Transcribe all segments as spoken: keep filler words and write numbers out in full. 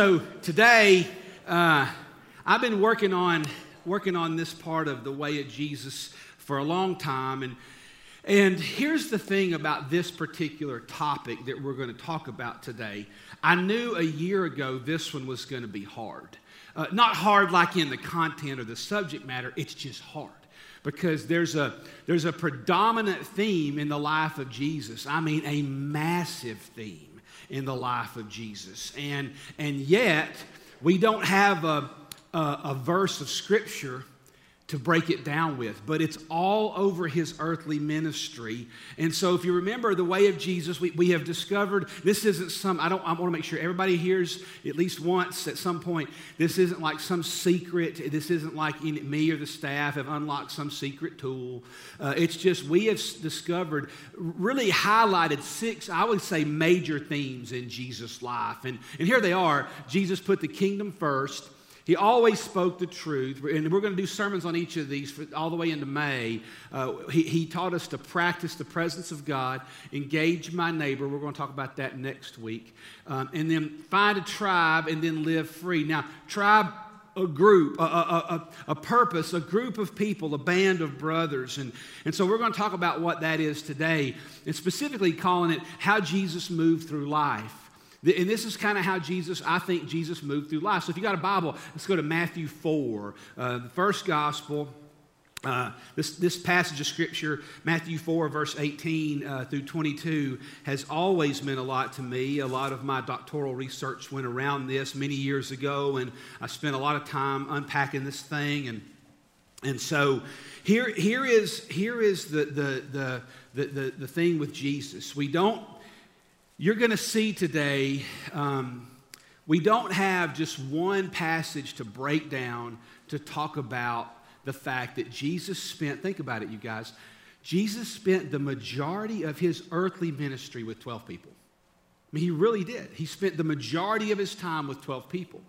So today, uh, I've been working on working on this part of the way of Jesus for a long time, and and here's the thing about this particular topic that we're going to talk about today. I knew a year ago this one was going to be hard. Uh, not hard like in the content or the subject matter. It's just hard because there's a there's a predominant theme in the life of Jesus. I mean, a massive theme in the life of Jesus. And and yet, we don't have a, a, a verse of Scripture to break it down with, but it's all over his earthly ministry. And so if you remember the way of Jesus, we, we have discovered this isn't some, I don't, I want to make sure everybody hears at least once at some point, this isn't like some secret, this isn't like in, me or the staff have unlocked some secret tool. Uh, it's just we have discovered, really highlighted six, I would say, major themes in Jesus' life. And, and here they are. Jesus put the kingdom first. He always spoke the truth, and we're going to do sermons on each of these for, all the way into May. Uh, he, he taught us to practice the presence of God, engage my neighbor. We're going to talk about that next week. Um, and then find a tribe and then live free. Now, tribe, a group, a, a, a, a purpose, a group of people, a band of brothers. And, and so we're going to talk about what that is today, and specifically calling it How Jesus Moved Through Life. And this is kind of how Jesus, I think Jesus moved through life. So if you got a Bible, let's go to Matthew four, uh, the first gospel. Uh, this, this passage of Scripture, Matthew four, verse eighteen uh, through twenty-two, has always meant a lot to me. A lot of my doctoral research went around this many years ago, and I spent a lot of time unpacking this thing. And and so here here is here is the the the the, the, the thing with Jesus. We don't. You're going to see today, um, we don't have just one passage to break down to talk about the fact that Jesus spent, think about it, you guys, Jesus spent the majority of his earthly ministry with twelve people. I mean, he really did. He spent the majority of his time with twelve people.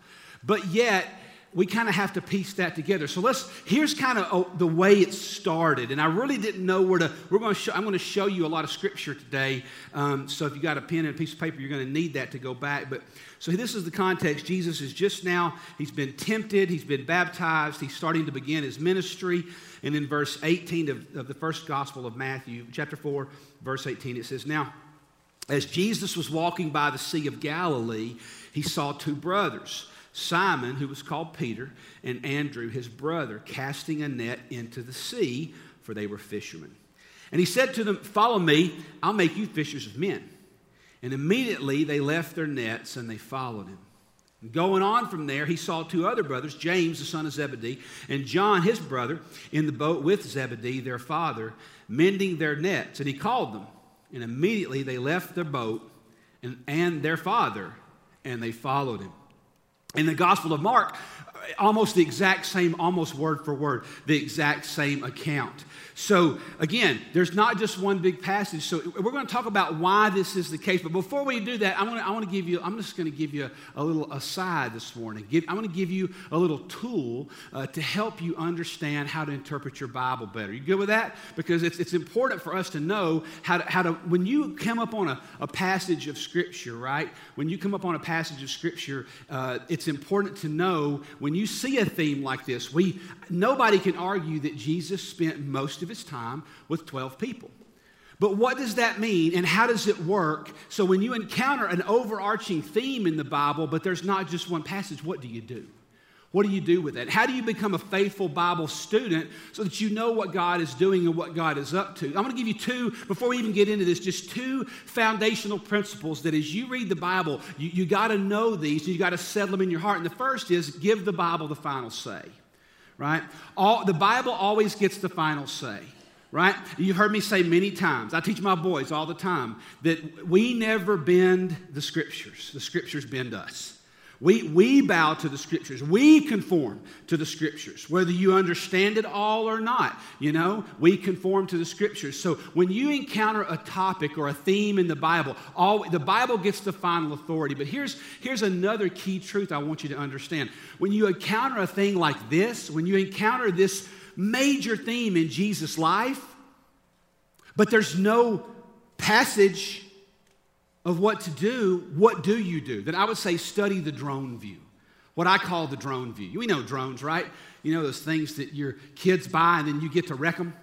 But yet, we kind of have to piece that together. So let's, here's kind of the way it started. And I really didn't know where to, we're going to show, I'm going to show you a lot of Scripture today. Um, so if you got a pen and a piece of paper, you're going to need that to go back. But so this is the context. Jesus is just now, he's been tempted, he's been baptized, he's starting to begin his ministry. And in verse eighteen of, of the first gospel of Matthew, chapter four, verse eighteen, it says, "Now, as Jesus was walking by the Sea of Galilee, he saw two brothers, Simon, who was called Peter, and Andrew, his brother, casting a net into the sea, for they were fishermen. And he said to them, 'Follow me, I'll make you fishers of men.' And immediately they left their nets and they followed him. And going on from there, he saw two other brothers, James, the son of Zebedee, and John, his brother, in the boat with Zebedee, their father, mending their nets. And he called them. And immediately they left their boat and, and their father, and they followed him." In the Gospel of Mark, almost the exact same, almost word for word, the exact same account. So again, there's not just one big passage. So we're going to talk about why this is the case. But before we do that, I want to, I want to give you, I'm just going to give you a little aside this morning. Give, I want to give you a little tool uh, to help you understand how to interpret your Bible better. You good with that? Because it's it's important for us to know how to, how to when you come up on a, a passage of Scripture, right? When you come up on a passage of Scripture, uh, it's important to know when you see a theme like this, we nobody can argue that Jesus spent most of his time with twelve people. But what does that mean, and how does it work? So when you encounter an overarching theme in the Bible, but there's not just one passage, what do you do? What do you do with that? How do you become a faithful Bible student so that you know what God is doing and what God is up to? I'm going to give you two, before we even get into this, just two foundational principles that as you read the Bible, you, you got to know these, and you got to settle them in your heart. And the first is give the Bible the final say, right? All, the Bible always gets the final say. Right? You've heard me say many times, I teach my boys all the time, that we never bend the Scriptures. The Scriptures bend us. We, we bow to the Scriptures. We conform to the Scriptures, whether you understand it all or not. You know, we conform to the Scriptures. So when you encounter a topic or a theme in the Bible, all, the Bible gets the final authority. But here's, here's another key truth I want you to understand. When you encounter a thing like this, when you encounter this major theme in Jesus' life, but there's no passage of what to do, what do you do? Then I would say study the drone view, what I call the drone view. We know drones, right? You know those things that your kids buy and then you get to wreck them?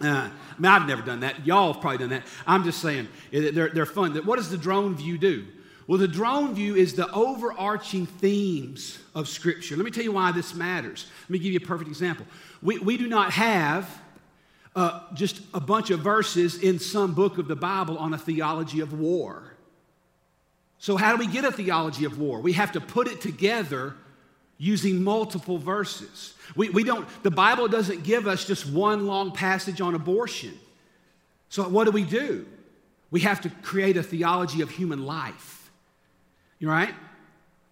Uh, I mean, I've never done that. Y'all have probably done that. I'm just saying, they're, they're fun. What does the drone view do? Well, the drone view is the overarching themes of Scripture. Let me tell you why this matters. Let me give you a perfect example. We, we do not have uh, just a bunch of verses in some book of the Bible on a theology of war. So how do we get a theology of war? We have to put it together using multiple verses. We, we don't, the Bible doesn't give us just one long passage on abortion. So what do we do? We have to create a theology of human life. You right?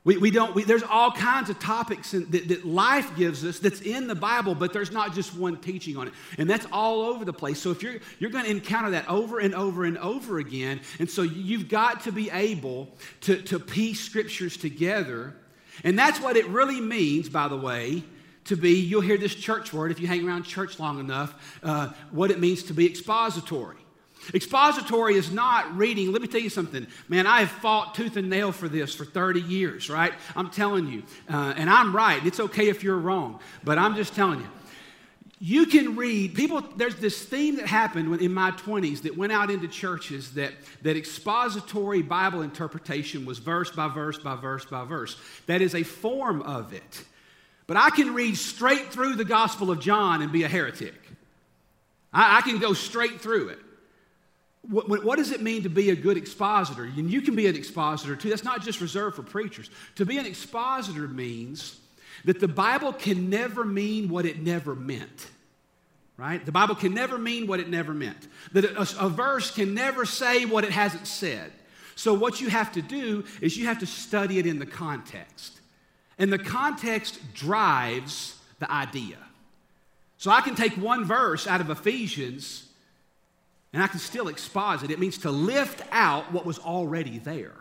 We, we don't, we, there's all kinds of topics in, that, that life gives us that's in the Bible, but there's not just one teaching on it. And that's all over the place. So if you're, you're going to encounter that over and over and over again. And so you've got to be able to, to piece scriptures together. And that's what it really means, by the way, to be, you'll hear this church word if you hang around church long enough, uh, what it means to be expository. Expository is not reading. Let me tell you something. Man, I have fought tooth and nail for this for thirty years, right? I'm telling you. Uh, and I'm right. It's okay if you're wrong. But I'm just telling you. You can read. People, there's this theme that happened in my twenties that went out into churches that, that expository Bible interpretation was verse by verse by verse by verse. That is a form of it. But I can read straight through the Gospel of John and be a heretic. I, I can go straight through it. What, what does it mean to be a good expositor? And you can be an expositor too. That's not just reserved for preachers. To be an expositor means that the Bible can never mean what it never meant, right? The Bible can never mean what it never meant. That a, a verse can never say what it hasn't said. So what you have to do is you have to study it in the context. And the context drives the idea. So I can take one verse out of Ephesians and I can still exposit. It means to lift out what was already there,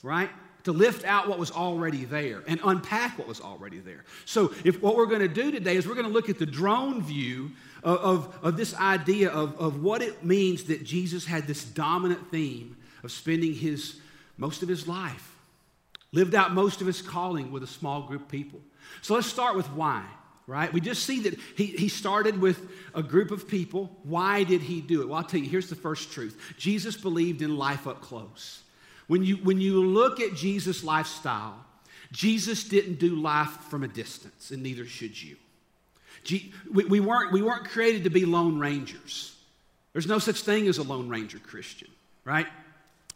right? To lift out what was already there and unpack what was already there. So if what we're going to do today is we're going to look at the drone view of, of, of this idea of, of what it means that Jesus had this dominant theme of spending his most of his life, lived out most of his calling with a small group of people. So let's start with why. Right? We just see that he, he started with a group of people. Why did he do it? Well, I'll tell you, here's the first truth. Jesus believed in life up close. When you, when you look at Jesus' lifestyle, Jesus didn't do life from a distance, and neither should you. G, we, we, weren't, we weren't created to be lone rangers. There's no such thing as a lone ranger Christian, right?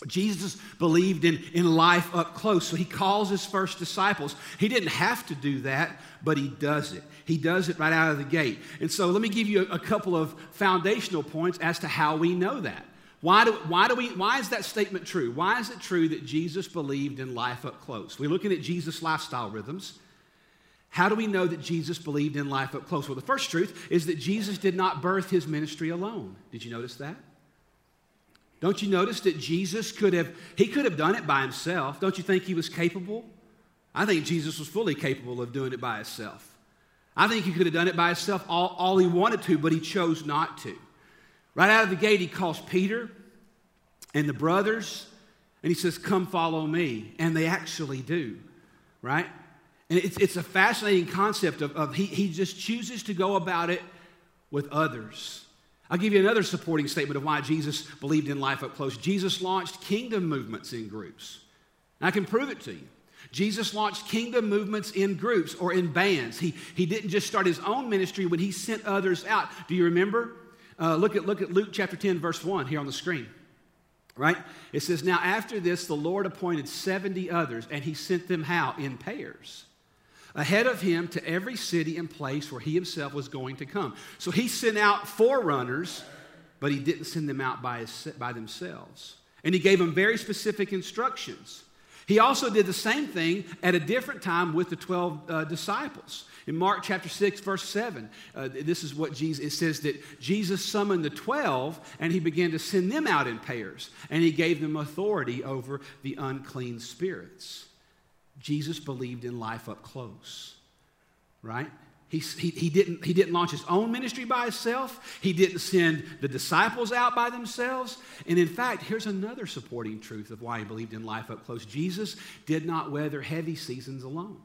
Jesus believed in, in life up close, so he calls his first disciples. He didn't have to do that, but he does it. He does it right out of the gate. And so let me give you a, a couple of foundational points as to how we know that. Why do, why do we, why is that statement true? Why is it true that Jesus believed in life up close? We're looking at Jesus' lifestyle rhythms. How do we know that Jesus believed in life up close? Well, the first truth is that Jesus did not birth his ministry alone. Did you notice that? Don't you notice that Jesus could have, he could have done it by himself. Don't you think he was capable? I think Jesus was fully capable of doing it by himself. I think he could have done it by himself all, all he wanted to, but he chose not to. Right out of the gate, he calls Peter and the brothers, and he says, come follow me. And they actually do, right? And it's, it's a fascinating concept of, of he, he just chooses to go about it with others. I'll give you another supporting statement of why Jesus believed in life up close. Jesus launched kingdom movements in groups. And I can prove it to you. Jesus launched kingdom movements in groups or in bands. He, he didn't just start his own ministry when he sent others out. Do you remember? Uh, look at, look at Luke chapter ten, verse one here on the screen, right? It says, now after this, the Lord appointed seventy others, and he sent them how? In pairs. Ahead of him to every city and place where he himself was going to come. So he sent out forerunners, but he didn't send them out by, his, by themselves. And he gave them very specific instructions. He also did the same thing at a different time with the twelve uh, disciples. In Mark chapter six, verse seven, uh, this is what Jesus, it says that Jesus summoned the twelve and he began to send them out in pairs. And he gave them authority over the unclean spirits. Jesus believed in life up close, right? He, he, he, didn't, he didn't launch his own ministry by himself. He didn't send the disciples out by themselves. And in fact, here's another supporting truth of why he believed in life up close. Jesus did not weather heavy seasons alone.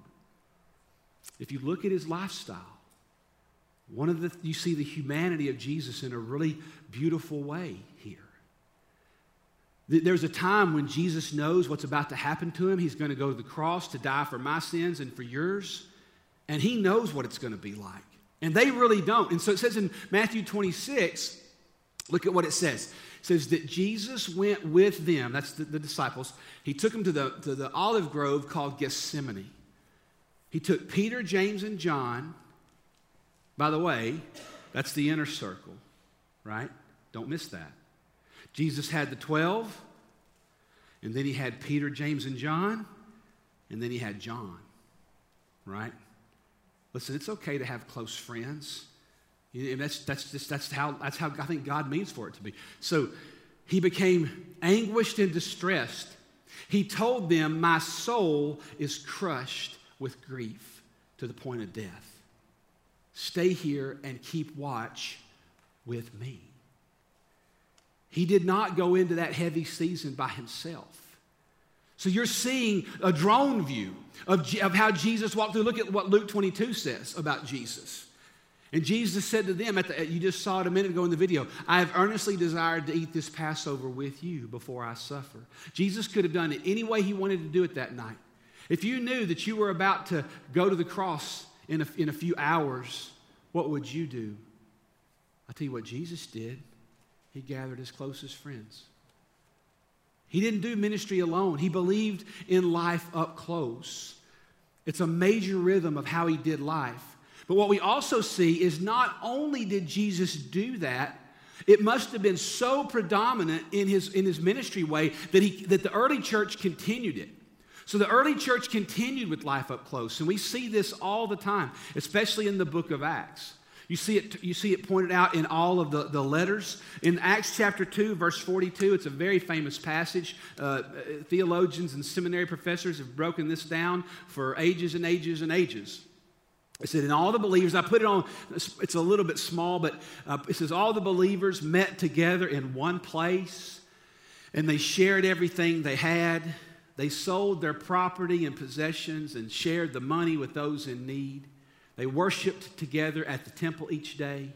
If you look at his lifestyle, one of the, you see the humanity of Jesus in a really beautiful way here. There's a time when Jesus knows what's about to happen to him. He's going to go to the cross to die for my sins and for yours. And he knows what it's going to be like. And they really don't. And so it says in Matthew twenty-six, look at what it says. It says that Jesus went with them. That's the, the disciples. He took them to the, to the olive grove called Gethsemane. He took Peter, James, and John. By the way, that's the inner circle, right? Don't miss that. Jesus had the twelve, and then he had Peter, James, and John, and then he had John, right? Listen, it's okay to have close friends. And that's, that's, just, that's, how, that's how I think God means for it to be. So he became anguished and distressed. He told them, my soul is crushed with grief to the point of death. Stay here and keep watch with me. He did not go into that heavy season by himself. So you're seeing a drone view of, of how Jesus walked through. Look at what Luke twenty-two says about Jesus. And Jesus said to them, at the, you just saw it a minute ago in the video, I have earnestly desired to eat this Passover with you before I suffer. Jesus could have done it any way he wanted to do it that night. If you knew that you were about to go to the cross in a, in a few hours, what would you do? I'll tell you what Jesus did. He gathered his closest friends. He didn't do ministry alone. He believed in life up close. It's a major rhythm of how he did life. But what we also see is not only did Jesus do that, it must have been so predominant in his, in his ministry way that, he, that the early church continued it. So the early church continued with life up close, and we see this all the time, especially in the book of Acts. You see it, you see it pointed out in all of the, the letters. In Acts chapter two, verse forty-two, it's a very famous passage. Uh, theologians and seminary professors have broken this down for ages and ages and ages. It said, and all the believers, I put it on, it's a little bit small, but uh, it says, all the believers met together in one place, and they shared everything they had. They sold their property and possessions and shared the money with those in need. They worshiped together at the temple each day.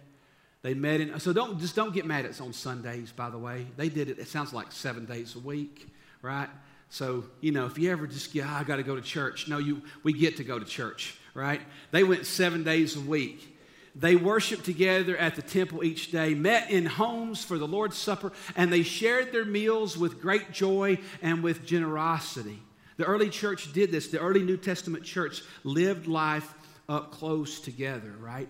They met in, so don't, just don't get mad at it's on Sundays, by the way. They did it, it sounds like seven days a week, right? So, you know, if you ever just get, oh, I got to go to church. No, you, we get to go to church, right? They went seven days a week. They worshiped together at the temple each day, met in homes for the Lord's Supper, and they shared their meals with great joy and with generosity. The early church did this. The early New Testament church lived life up close together, right?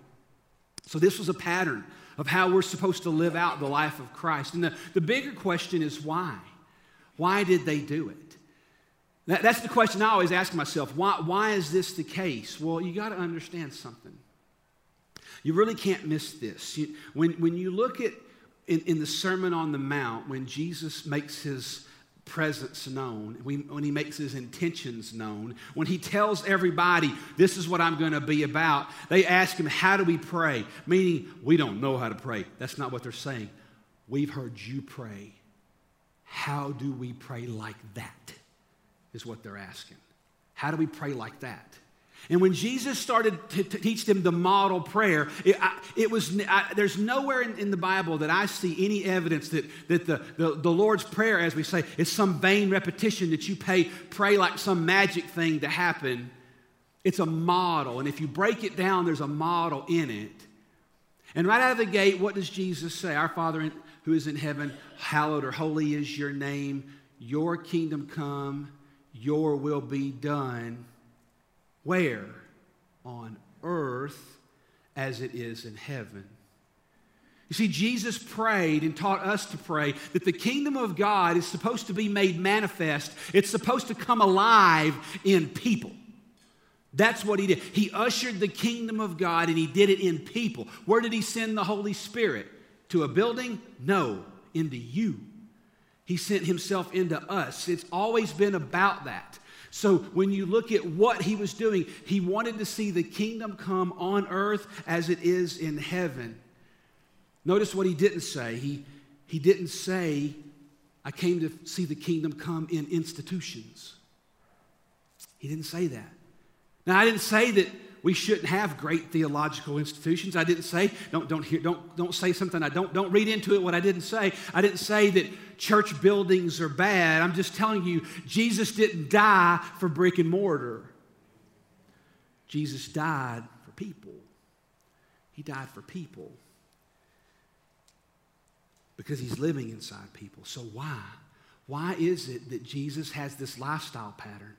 So this was a pattern of how we're supposed to live out the life of Christ. And the, the bigger question is why? Why did they do it? That, that's the question I always ask myself. Why, why is this the case? Well, you got to understand something. You really can't miss this. You, when, when you look at in, in the Sermon on the Mount, when Jesus makes his presence known, when he makes his intentions known, when he tells everybody, this is what I'm going to be about, they ask him, how do we pray? Meaning, we don't know how to pray. That's not what they're saying. We've heard you pray. How do we pray like that is what they're asking. How do we pray like that? And when Jesus started to, to teach them the model prayer, it, I, it was I, there's nowhere in, in the Bible that I see any evidence that, that the, the, the Lord's Prayer, as we say, is some vain repetition that you pay, pray like some magic thing to happen. It's a model. And if you break it down, there's a model in it. And right out of the gate, what does Jesus say? Our Father in, who is in heaven, hallowed or holy is your name. Your kingdom come, your will be done. Where? On earth as it is in heaven. You see, Jesus prayed and taught us to pray that the kingdom of God is supposed to be made manifest. It's supposed to come alive in people. That's what he did. He ushered the kingdom of God and he did it in people. Where did he send the Holy Spirit? To a building? No, into you. He sent himself into us. It's always been about that. So when you look at what he was doing, he wanted to see the kingdom come on earth as it is in heaven. Notice what he didn't say. He, he didn't say, I came to see the kingdom come in institutions. He didn't say that. Now, I didn't say that we shouldn't have great theological institutions. I didn't say, don't, don't, hear, don't, don't say something, I don't, don't read into it what I didn't say. I didn't say that church buildings are bad. I'm just telling you, Jesus didn't die for brick and mortar. Jesus died for people. He died for people because he's living inside people. So why? Why is it that Jesus has this lifestyle pattern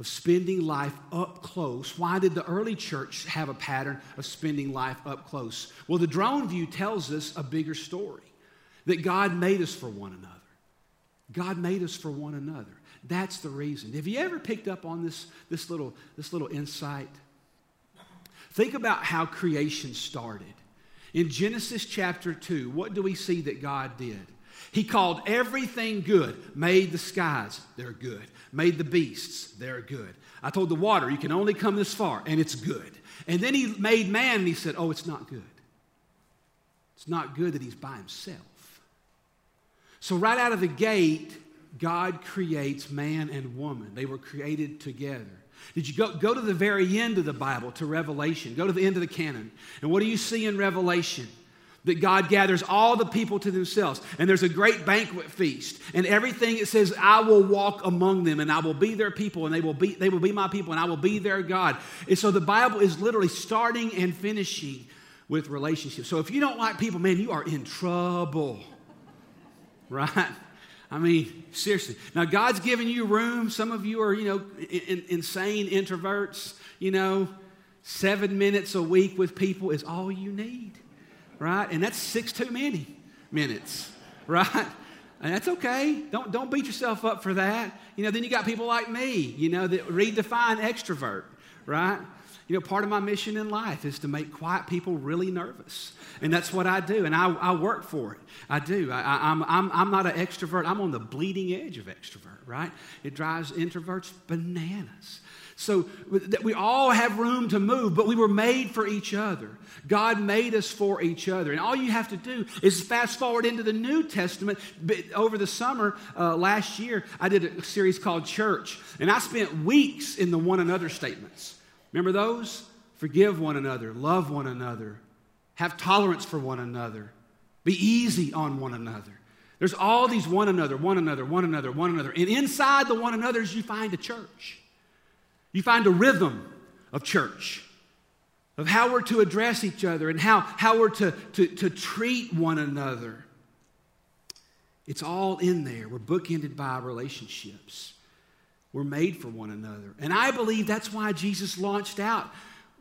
of spending life up close? Why did the early church have a pattern of spending life up close? Well, the drone view tells us a bigger story, that God made us for one another. God made us for one another. That's the reason. Have you ever picked up on this, this, little, this little insight? Think about how creation started. In Genesis chapter two, what do we see that God did? He called everything good. Made the skies, they're good. Made the beasts, they're good. I told the water, you can only come this far, and it's good. And then he made man, and he said, oh, it's not good. It's not good that he's by himself. So right out of the gate, God creates man and woman. They were created together. Did you go, go to the very end of the Bible, to Revelation? Go to the end of the canon. And what do you see in Revelation? That God gathers all the people to themselves, and there's a great banquet feast, and everything it says, I will walk among them, and I will be their people, and they will be, they will be my people, and I will be their God. And so the Bible is literally starting and finishing with relationships. So if you don't like people, man, you are in trouble, right? I mean, seriously. Now, God's given you room. Some of you are, you know, in, insane introverts. You know, seven minutes a week with people is all you need. Right? And that's six too many minutes, right? And that's okay. Don't, don't beat yourself up for that. You know, then you got people like me, you know, that redefine extrovert, right? You know, part of my mission in life is to make quiet people really nervous. And that's what I do. And I, I work for it. I do. I, I'm, I'm, I'm not an extrovert. I'm on the bleeding edge of extrovert, right? It drives introverts bananas. So we all have room to move, but we were made for each other. God made us for each other. And all you have to do is fast forward into the New Testament. Over the summer uh, last year, I did a series called Church, and I spent weeks in the one another statements. Remember those? Forgive one another, love one another, have tolerance for one another, be easy on one another. There's all these one another, one another, one another, one another. And inside the one another's, you find a church. You find a rhythm of church, of how we're to address each other and how, how we're to, to, to treat one another. It's all in there. We're bookended by relationships. We're made for one another. And I believe that's why Jesus launched out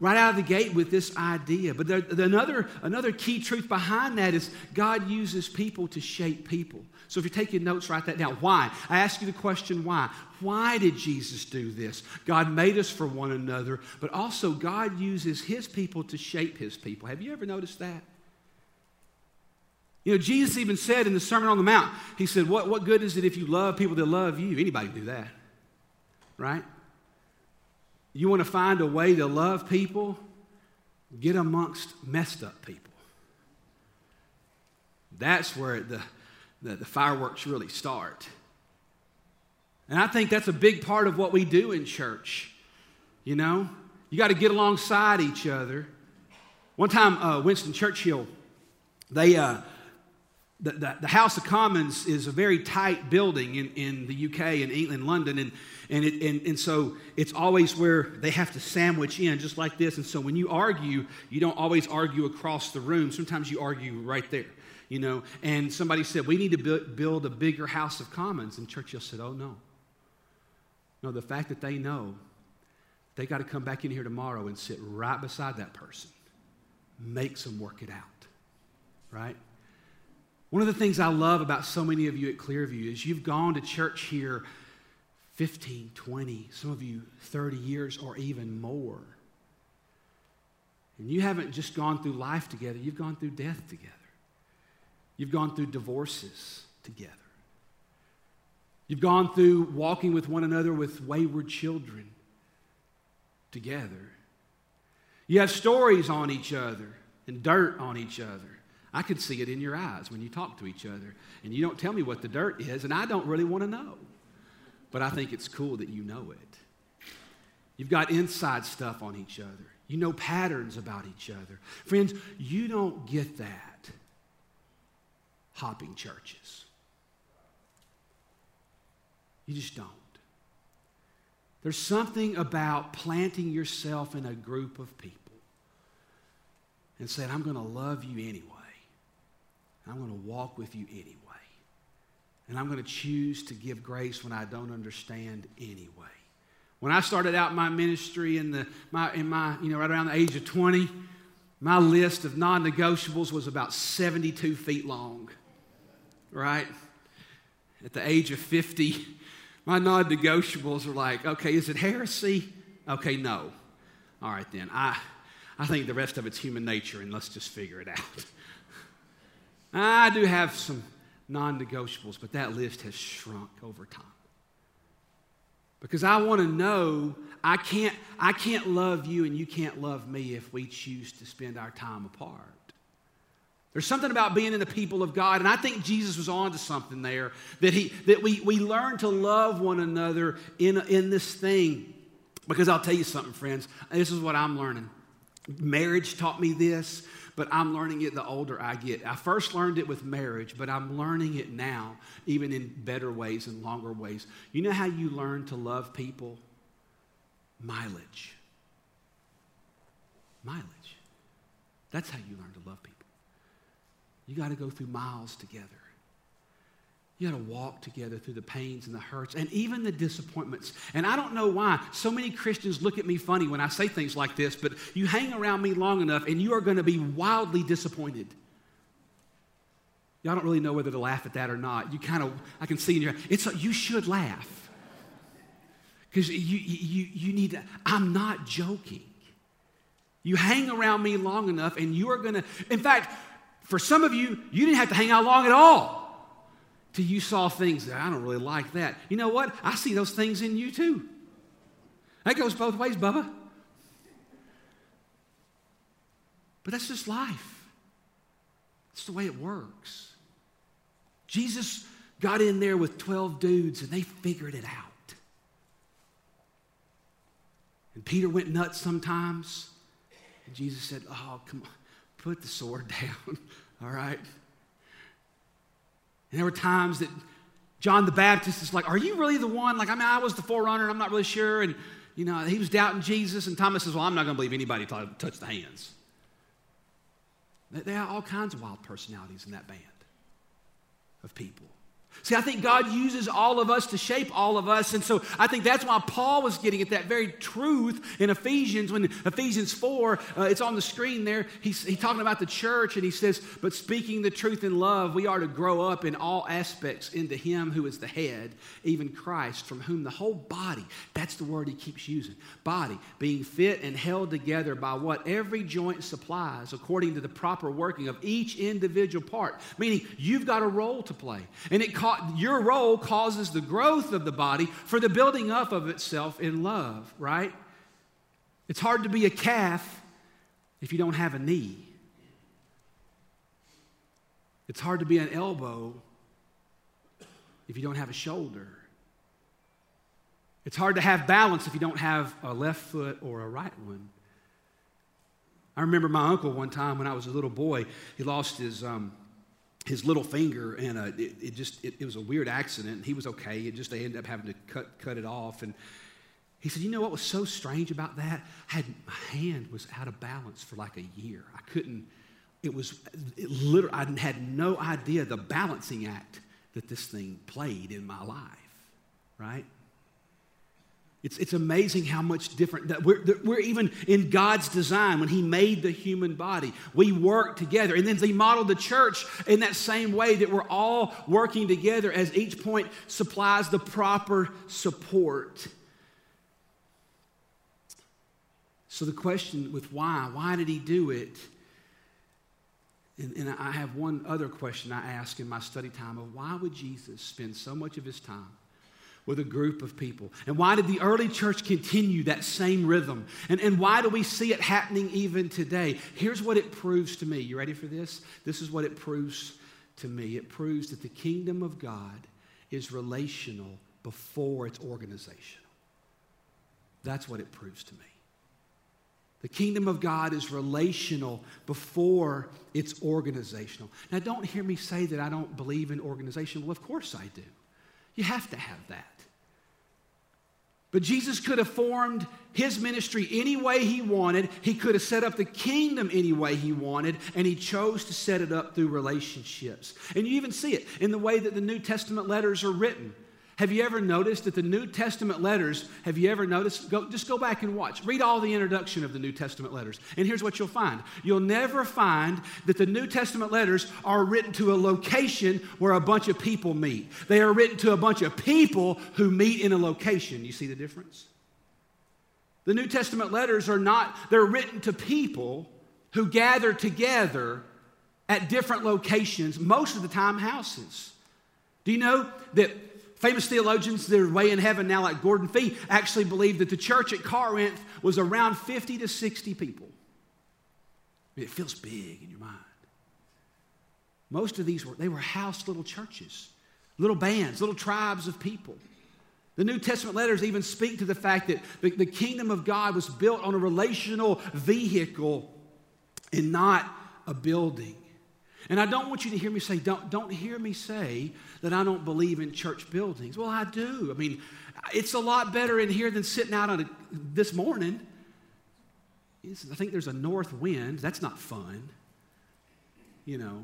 right out of the gate with this idea. But there, another, another key truth behind that is God uses people to shape people. So if you're taking notes, write that down. Why? I ask you the question, why? Why did Jesus do this? God made us for one another, but also God uses his people to shape his people. Have you ever noticed that? You know, Jesus even said in the Sermon on the Mount, he said, what, what good is it if you love people that love you? Anybody can do that, right? You want to find a way to love people? Get amongst messed up people. That's where the, the, the fireworks really start. And I think that's a big part of what we do in church. You know, you got to get alongside each other. One time, uh, Winston Churchill, they, uh, the, the, the House of Commons is a very tight building in, in the U K and England, London, and And, it, and and so it's always where they have to sandwich in just like this. And so when you argue, you don't always argue across the room. Sometimes you argue right there, you know. And somebody said, we need to bu- build a bigger House of Commons. And Churchill said, oh, no. No, the fact that they know they got to come back in here tomorrow and sit right beside that person makes them work it out, right? One of the things I love about so many of you at Clearview is you've gone to church here fifteen, twenty, some of you thirty years or even more. And you haven't just gone through life together, you've gone through death together. You've gone through divorces together. You've gone through walking with one another with wayward children together. You have stories on each other and dirt on each other. I could see it in your eyes when you talk to each other. And you don't tell me what the dirt is, and I don't really want to know. But I think it's cool that you know it. You've got inside stuff on each other. You know patterns about each other. Friends, you don't get that hopping churches. You just don't. There's something about planting yourself in a group of people and saying, I'm going to love you anyway. I'm going to walk with you anyway. And I'm going to choose to give grace when I don't understand anyway. When I started out my ministry in the my in my you know right around the age of twenty, my list of non-negotiables was about seventy-two feet long. Right? At the age of fifty, my non-negotiables are like, okay, is it heresy? Okay, no. All right then. I I think the rest of it's human nature, and let's just figure it out. I do have some non-negotiables, but that list has shrunk over time. Because I want to know I can't, I can't love you and you can't love me if we choose to spend our time apart. There's something about being in the people of God, and I think Jesus was on to something there, that, he, that we, we learn to love one another in, in this thing. Because I'll tell you something, friends, this is what I'm learning. Marriage taught me this, but I'm learning it the older I get. I first learned it with marriage, but I'm learning it now, even in better ways and longer ways. You know how you learn to love people? Mileage. Mileage. That's how you learn to love people. You got to go through miles together. You got to walk together through the pains and the hurts and even the disappointments. And I don't know why so many Christians look at me funny when I say things like this, but you hang around me long enough and you are going to be wildly disappointed. Y'all don't really know whether to laugh at that or not. You kind of, I can see in your, it's a, you should laugh. Because you, you, you need to, I'm not joking. You hang around me long enough and you are going to, in fact, for some of you, you didn't have to hang out long at all. Till you saw things that I don't really like that. You know what? I see those things in you too. That goes both ways, Bubba. But that's just life. That's the way it works. Jesus got in there with twelve dudes and they figured it out. And Peter went nuts sometimes. And Jesus said, oh, come on, put the sword down, all right? And there were times that John the Baptist is like, are you really the one? Like, I mean, I was the forerunner, and I'm not really sure. And, you know, he was doubting Jesus. And Thomas says, well, I'm not going to believe anybody until I touch the hands. There are all kinds of wild personalities in that band of people. See, I think God uses all of us to shape all of us. And so I think that's why Paul was getting at that very truth in Ephesians. When Ephesians four, uh, it's on the screen there. He's, he's talking about the church, and he says, but speaking the truth in love, we are to grow up in all aspects into him who is the head, even Christ, from whom the whole body, that's the word he keeps using, body, being fit and held together by what every joint supplies according to the proper working of each individual part. Meaning, you've got a role to play. And it your role causes the growth of the body for the building up of itself in love, right? It's hard to be a calf if you don't have a knee. It's hard to be an elbow if you don't have a shoulder. It's hard to have balance if you don't have a left foot or a right one. I remember my uncle one time when I was a little boy, he lost his... Um, his little finger, and uh, it, it just, it, it was a weird accident. He was okay. It just, they ended up having to cut cut it off. And he said, you know what was so strange about that? I had, my hand was out of balance for like a year. I couldn't, it was, it literally, I had no idea the balancing act that this thing played in my life, right? It's, it's amazing how much different, that we're, that we're even in God's design when he made the human body. We work together. And then he modeled the church in that same way, that we're all working together as each point supplies the proper support. So the question with why, why did he do it? And, and I have one other question I ask in my study time of why would Jesus spend so much of his time with a group of people? And why did the early church continue that same rhythm? And, and why do we see it happening even today? Here's what it proves to me. You ready for this? This is what it proves to me. It proves that the kingdom of God is relational before it's organizational. That's what it proves to me. The kingdom of God is relational before it's organizational. Now, don't hear me say that I don't believe in organization. Well, of course I do. You have to have that. But Jesus could have formed his ministry any way he wanted. He could have set up the kingdom any way he wanted, and he chose to set it up through relationships. And you even see it in the way that the New Testament letters are written. Have you ever noticed that the New Testament letters, have you ever noticed, go, just go back and watch. Read all the introduction of the New Testament letters. And here's what you'll find. You'll never find that the New Testament letters are written to a location where a bunch of people meet. They are written to a bunch of people who meet in a location. You see the difference? The New Testament letters are not, they're written to people who gather together at different locations, most of the time houses. Do you know that famous theologians, they're way in heaven now, like Gordon Fee, actually believed that the church at Corinth was around fifty to sixty people. I mean, it feels big in your mind. Most of these were, they were house little churches, little bands, little tribes of people. The New Testament letters even speak to the fact that the, the kingdom of God was built on a relational vehicle and not a building. And I don't want you to hear me say, don't, don't hear me say that I don't believe in church buildings. Well, I do. I mean, it's a lot better in here than sitting out on a, this morning. I think there's a north wind. That's not fun. You know,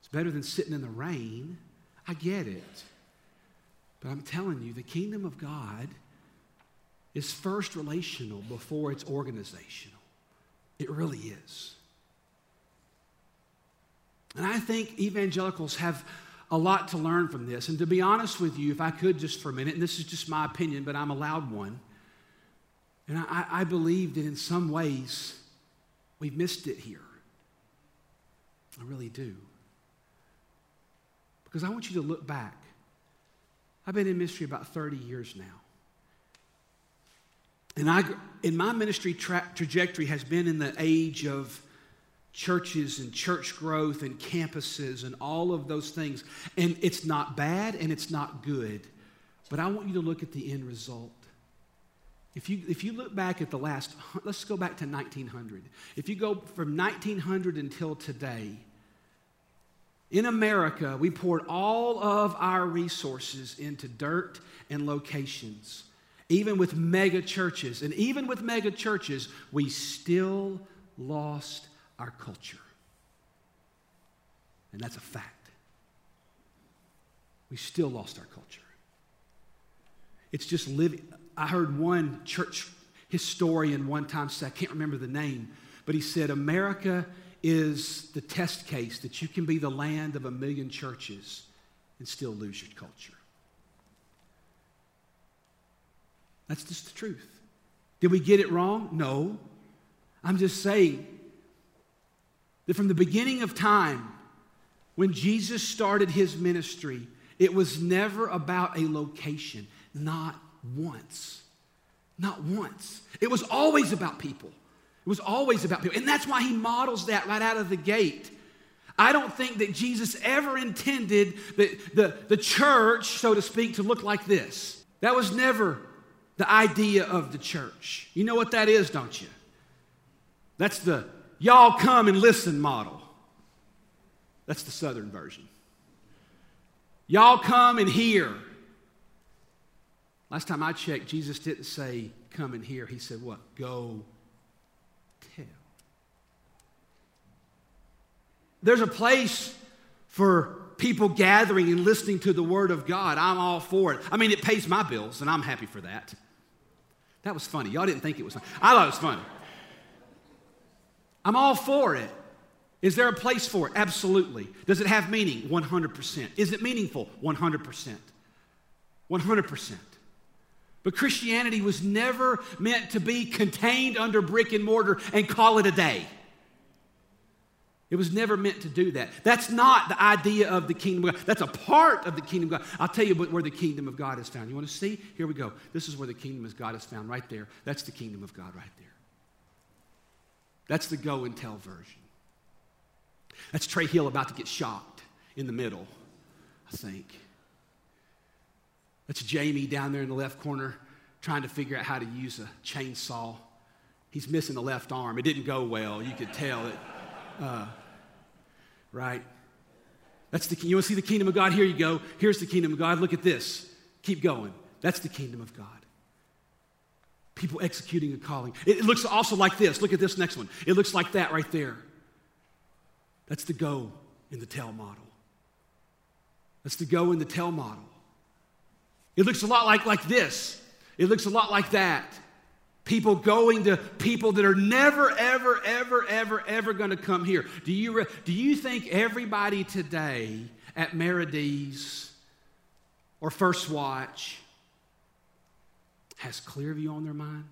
it's better than sitting in the rain. I get it. But I'm telling you, the kingdom of God is first relational before it's organizational. It really is. And I think evangelicals have a lot to learn from this. And to be honest with you, if I could just for a minute, and this is just my opinion, but I'm a loud one. And I, I believe that in some ways, we've missed it here. I really do. Because I want you to look back. I've been in ministry about thirty years now. And I, in my ministry tra- trajectory has been in the age of churches and church growth and campuses and all of those things. And it's not bad and it's not good. But I want you to look at the end result. If you, if you look back at the last, let's go back to nineteen hundred. If you go from nineteen hundred until today, in America, we poured all of our resources into dirt and locations. Even with mega churches, and even with mega churches, we still lost our culture. And that's a fact. We still lost our culture. It's just living. I heard one church historian one time say, I can't remember the name, but he said, America is the test case that you can be the land of a million churches and still lose your culture. That's just the truth. Did we get it wrong? No. I'm just saying, that from the beginning of time, when Jesus started his ministry, it was never about a location. Not once. Not once. It was always about people. It was always about people. And that's why he models that right out of the gate. I don't think that Jesus ever intended that the, the church, so to speak, to look like this. That was never the idea of the church. You know what that is, don't you? That's the y'all come and listen model. That's the Southern version. Y'all come and hear. Last time I checked, Jesus didn't say come and hear. He said what? Go tell. There's a place for people gathering and listening to the Word of God. I'm all for it. I mean, it pays my bills, and I'm happy for that. That was funny. Y'all didn't think it was funny. I thought it was funny. I'm all for it. Is there a place for it? Absolutely. Does it have meaning? one hundred percent. Is it meaningful? one hundred percent. one hundred percent. But Christianity was never meant to be contained under brick and mortar and call it a day. It was never meant to do that. That's not the idea of the kingdom of God. That's a part of the kingdom of God. I'll tell you where the kingdom of God is found. You want to see? Here we go. This is where the kingdom of God is found, right there. That's the kingdom of God right there. That's the go and tell version. That's Trey Hill about to get shocked in the middle, I think. That's Jamie down there in the left corner trying to figure out how to use a chainsaw. He's missing the left arm. It didn't go well. You could tell it. Uh, right? That's the, you want to see the kingdom of God? Here you go. Here's the kingdom of God. Look at this. Keep going. That's the kingdom of God. People executing a calling. It, it looks also like this. Look at this next one. It looks like that right there. That's the go in the tell model. That's the go in the tell model. It looks a lot like, like this. It looks a lot like that. People going to people that are never, ever, ever, ever, ever going to come here. Do you, re- do you think everybody today at Meridees or First Watch has Clearview on their mind?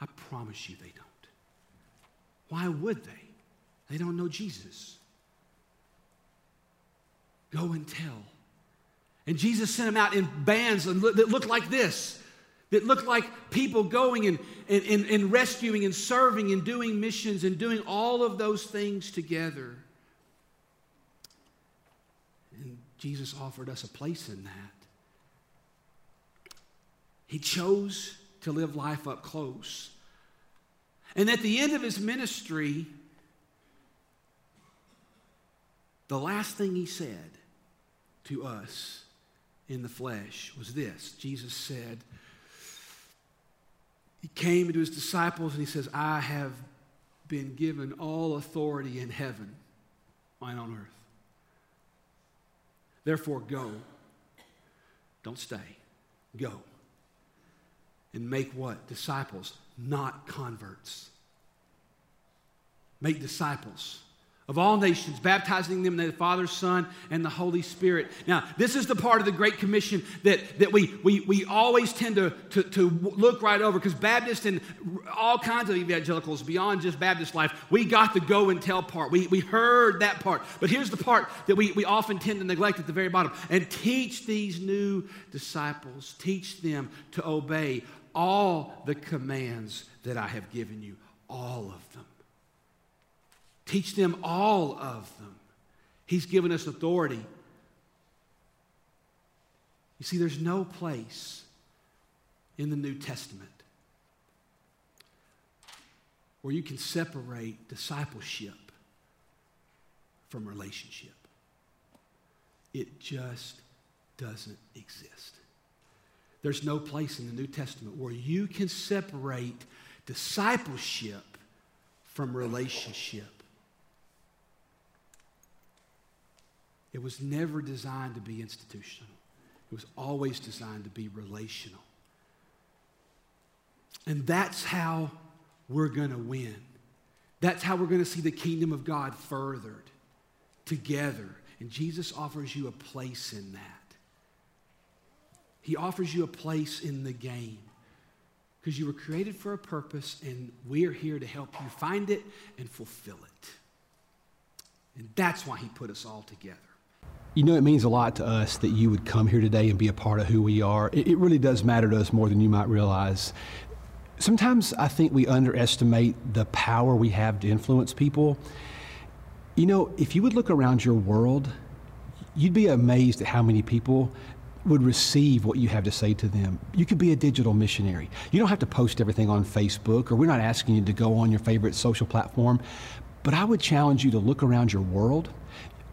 I promise you they don't. Why would they? They don't know Jesus. Go and tell. And Jesus sent them out in bands that looked like this, that looked like people going and, and, and, and rescuing and serving and doing missions and doing all of those things together. And Jesus offered us a place in that. He chose to live life up close. And at the end of his ministry, the last thing he said to us in the flesh was this. Jesus said, he came to his disciples and he says, I have been given all authority in heaven and on earth. Therefore, go. Don't stay. Go. And make what? Disciples, not converts. Make disciples of all nations, baptizing them in the Father, Son, and the Holy Spirit. Now, this is the part of the Great Commission that, that we, we, we always tend to, to, to look right over, because Baptists and all kinds of evangelicals beyond just Baptist life, we got the go and tell part. We, we heard that part. But here's the part that we, we often tend to neglect at the very bottom. And teach these new disciples, teach them to obey all the commands that I have given you, all of them. Teach them all of them. He's given us authority. You see, there's no place in the New Testament where you can separate discipleship from relationship. It just doesn't exist. There's no place in the New Testament where you can separate discipleship from relationship. It was never designed to be institutional. It was always designed to be relational. And that's how we're going to win. That's how we're going to see the kingdom of God furthered together. And Jesus offers you a place in that. He offers you a place in the game, because you were created for a purpose, and we're here to help you find it and fulfill it. And that's why he put us all together. You know, it means a lot to us that you would come here today and be a part of who we are. It, it really does matter to us more than you might realize. Sometimes I think we underestimate the power we have to influence people. You know, if you would look around your world, you'd be amazed at how many people would receive what you have to say to them. You could be a digital missionary. You don't have to post everything on Facebook, or we're not asking you to go on your favorite social platform. But I would challenge you to look around your world.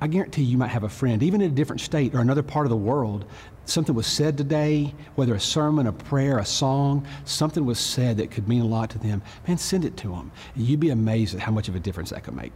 I guarantee you might have a friend, even in a different state or another part of the world. Something was said today, whether a sermon, a prayer, a song, something was said that could mean a lot to them. Man, send it to them. You'd be amazed at how much of a difference that could make.